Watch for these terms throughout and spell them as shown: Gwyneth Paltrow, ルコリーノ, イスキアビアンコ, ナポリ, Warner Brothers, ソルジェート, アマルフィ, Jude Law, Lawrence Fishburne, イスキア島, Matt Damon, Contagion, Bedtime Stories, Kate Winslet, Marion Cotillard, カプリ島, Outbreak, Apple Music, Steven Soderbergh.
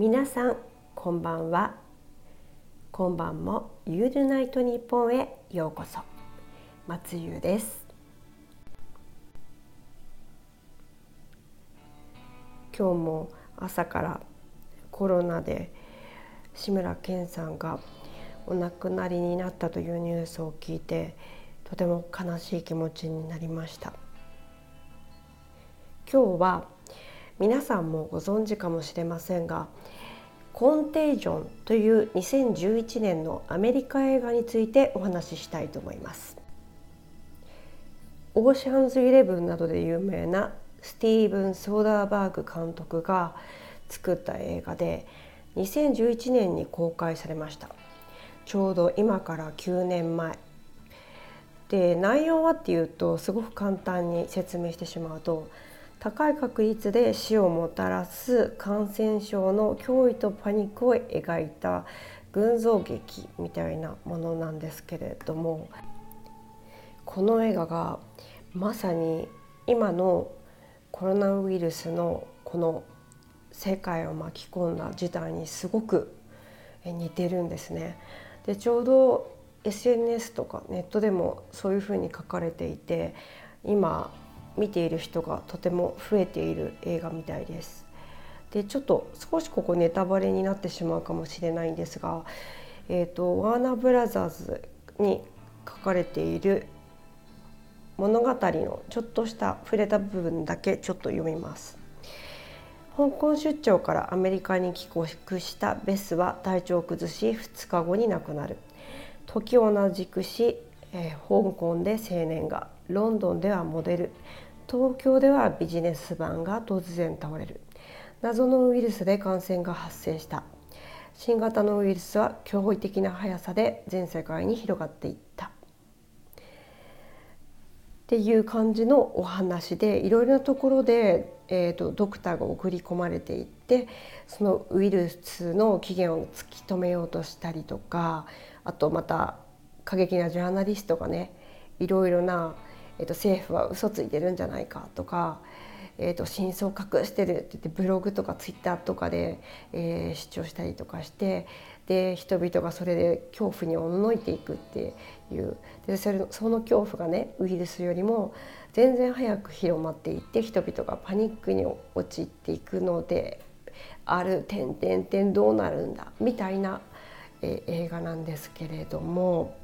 皆さんこんばんは。今晩もゆるナイトニッポンへようこそ。松優です。今日も朝からコロナで志村けんさんがお亡くなりになったというニュースを聞いて、とても悲しい気持ちになりました。今日は皆さんもご存知かもしれませんが、コンテージョンという2011年のアメリカ映画についてお話ししたいと思います。オーシャンズ11などで有名なスティーブン・ソーダーバーグ監督が作った映画で、2011年に公開されました。ちょうど今から9年前で、内容はっていうとすごく簡単に説明してしまうと、高い確率で死をもたらす感染症の脅威とパニックを描いた群像劇みたいなものなんですけれども、この映画がまさに今のコロナウイルスのこの世界を巻き込んだ事態にすごく似てるんですね。で、ちょうど SNS とかネットでもそういうふうに書かれていて、今見ている人がとても増えている映画みたいです。で、ちょっと少しここネタバレになってしまうかもしれないんですが、ワーナーブラザーズに書かれている物語のちょっとした触れた部分だけちょっと読みます。香港出張からアメリカに帰国したベスは体調を崩し、2日後に亡くなる。時を同じくし、香港で青年が、ロンドンではモデル、東京ではビジネスマンが突然倒れる。謎のウイルスで感染が発生した。新型のウイルスは驚異的な速さで全世界に広がっていったっていう感じのお話で、いろいろなところで、ドクターが送り込まれていって、そのウイルスの起源を突き止めようとしたりとか、あとまた過激なジャーナリストがね、いろいろな政府は嘘ついてるんじゃないかとか、真相隠してるって言ってブログとかツイッターとかで、主張したりとかして、で人々がそれで恐怖におののいていくっていう。でその恐怖がね、ウイルスよりも全然早く広まっていって、人々がパニックに陥っていくのである…どうなるんだみたいな、映画なんですけれども、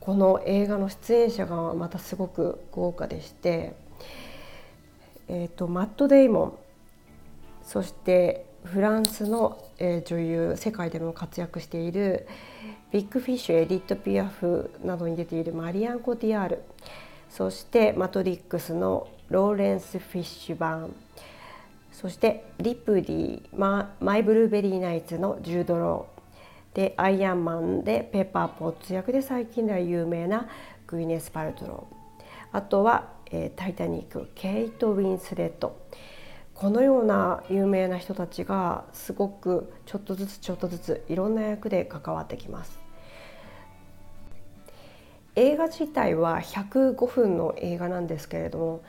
この映画の出演者がまたすごく豪華でして、マット・デイモン、そしてフランスの、女優、世界でも活躍しているビッグフィッシュ、エディット・ピアフなどに出ているマリアン・コティアール、そしてマトリックスのローレンス・フィッシュバーン、そしてリプリー、マイ・ブルーベリー・ナイツのジュード・ローで、アイアンマンでペッパーポッツ役で最近では有名なグイネス・パルトロー、あとは、タイタニック、ケイト・ウィンスレット、このような有名な人たちがすごくちょっとずついろんな役で関わってきます。映画自体は105分の映画なんですけれども、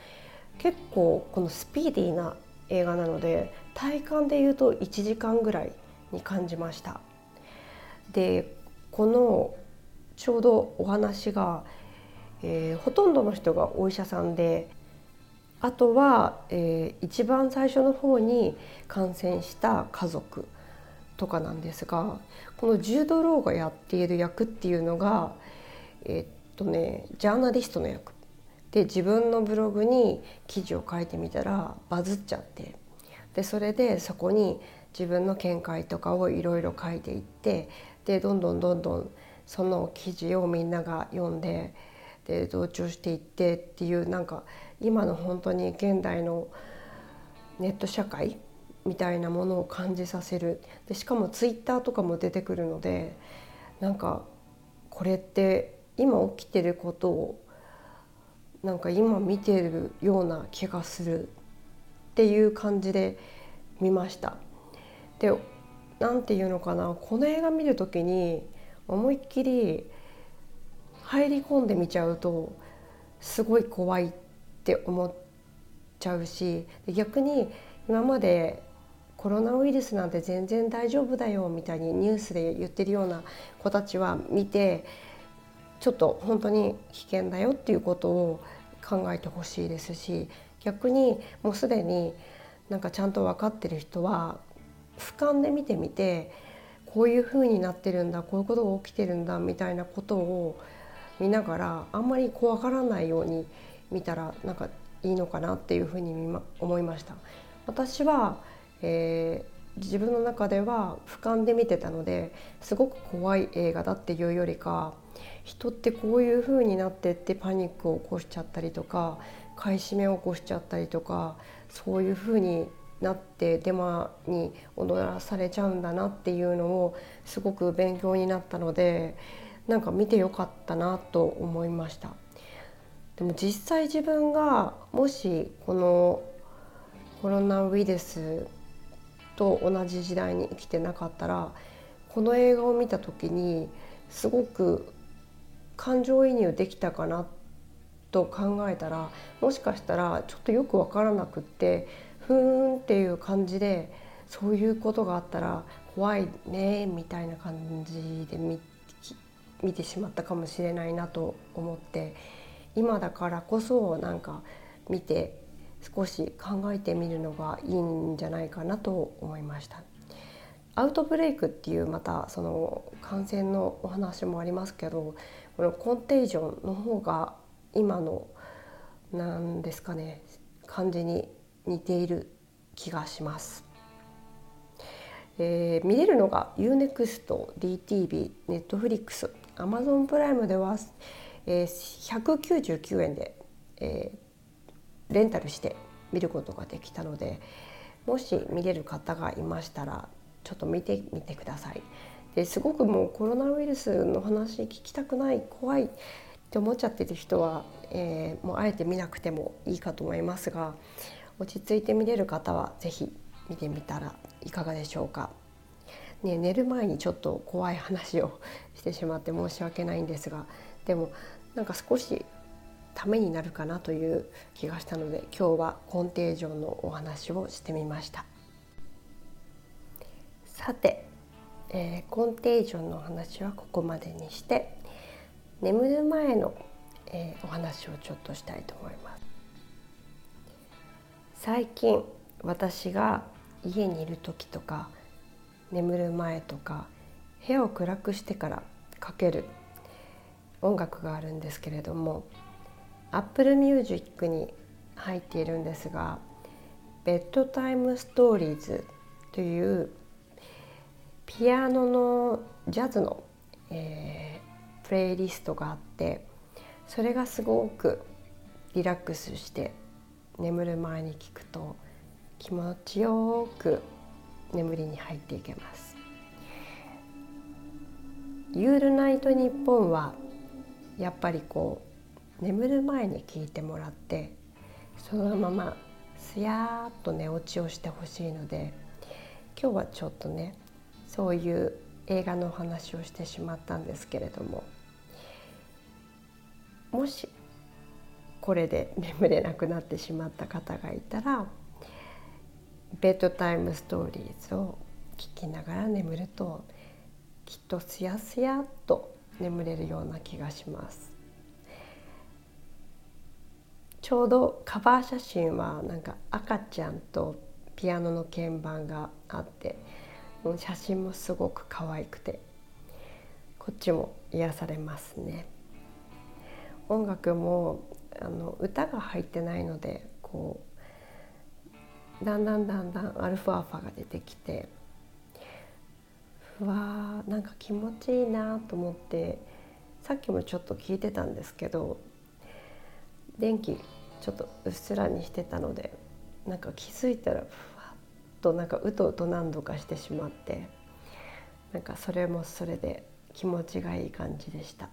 結構このスピーディーな映画なので、体感でいうと1時間ぐらいに感じました。で、このちょうどお話が、ほとんどの人がお医者さんで、あとは、一番最初の方に感染した家族とかなんですが、このジュード・ローがやっている役っていうのが、ジャーナリストの役で、自分のブログに記事を書いてみたらバズっちゃって、でそれでそこに自分の見解とかをいろいろ書いていって、でどんどんその記事をみんなが読んで、で同調していってっていう、なんか今の本当に現代のネット社会みたいなものを感じさせる。でしかもツイッターとかも出てくるので、なんかこれって今起きてることをなんか今見てるような気がするっていう感じで見ました。で、なんていうのかな、この映画見るときに思いっきり入り込んでみちゃうとすごい怖いって思っちゃうし、逆に今までコロナウイルスなんて全然大丈夫だよみたいにニュースで言ってるような子たちは見て、ちょっと本当に危険だよっていうことを考えてほしいですし、逆にもうすでになんかちゃんと分かってる人は俯瞰で見てみて、こういう風になってるんだ、こういうことが起きてるんだみたいなことを見ながら、あんまり怖がらないように見たらなんかいいのかなっていう風に思いました。私は、自分の中では俯瞰で見てたので、すごく怖い映画だっていうよりか、人ってこういう風になってってパニックを起こしちゃったりとか、買い占めを起こしちゃったりとか、そういう風になってデマに踊らされちゃうんだなっていうのをすごく勉強になったので、なんか見てよかったなと思いました。でも実際自分がもしこのコロナウイルスと同じ時代に生きてなかったら、この映画を見た時にすごく感情移入できたかなと考えたら、もしかしたらちょっとよく分からなくって、ふーんっていう感じで、そういうことがあったら怖いねみたいな感じで見てしまったかもしれないなと思って、今だからこそなんか見て少し考えてみるのがいいんじゃないかなと思いました。アウトブレイクっていうまたその感染のお話もありますけど、このコンテージョンの方が今のなんですかね、感じに似ている気がします。見れるのが U-NEXT、DTV、Netflix、Amazon プライムでは、199円で、レンタルして見ることができたので、もし見れる方がいましたらちょっと見てみてください。ですごくもうコロナウイルスの話聞きたくない、怖いって思っちゃってる人は、もうあえて見なくてもいいかと思いますが、落ち着いて見れる方はぜひ見てみたらいかがでしょうか、ね。寝る前にちょっと怖い話をしてしまって申し訳ないんですが、でもなんか少しためになるかなという気がしたので、今日はコンテージョンのお話をしてみました。さて、コンテージョンのお話はここまでにして、眠る前の、お話をちょっとしたいと思います。最近私が家にいる時とか眠る前とか、部屋を暗くしてからかける音楽があるんですけれども、Apple Music に入っているんですが、ベッドタイムストーリーズというピアノのジャズの、プレイリストがあって、それがすごくリラックスして眠る前に聴くと気持ちよく眠りに入っていけます。ユールナイトニッポンはやっぱりこう眠る前に聞いてもらって、そのままスヤーっと寝落ちをしてほしいので、今日はちょっとね、そういう映画のお話をしてしまったんですけれども、もしこれで眠れなくなってしまった方がいたら、ベッドタイムストーリーズを聞きながら眠ると、きっとスヤスヤっと眠れるような気がします。ちょうどカバー写真はなんか赤ちゃんとピアノの鍵盤があって、写真もすごく可愛くて、こっちも癒されますね。音楽も歌が入ってないので、こうだんだんアルファが出てきて、うわー、なんか気持ちいいなと思って、さっきもちょっと聞いてたんですけど、電気ちょっとうっすらにしてたので、なんか気づいたらふわっとなんかうとうと何度かしてしまって、なんかそれもそれで気持ちがいい感じでした。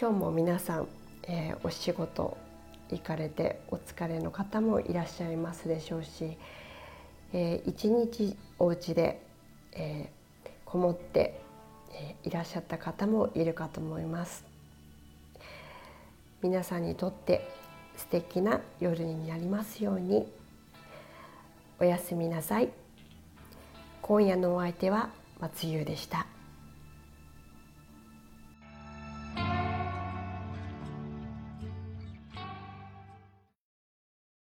今日も皆さん、お仕事行かれてお疲れの方もいらっしゃいますでしょうし、一日お家で、こもって、いらっしゃった方もいるかと思います。皆さんにとって素敵な夜になりますように。おやすみなさい。今夜のお相手は松優でした。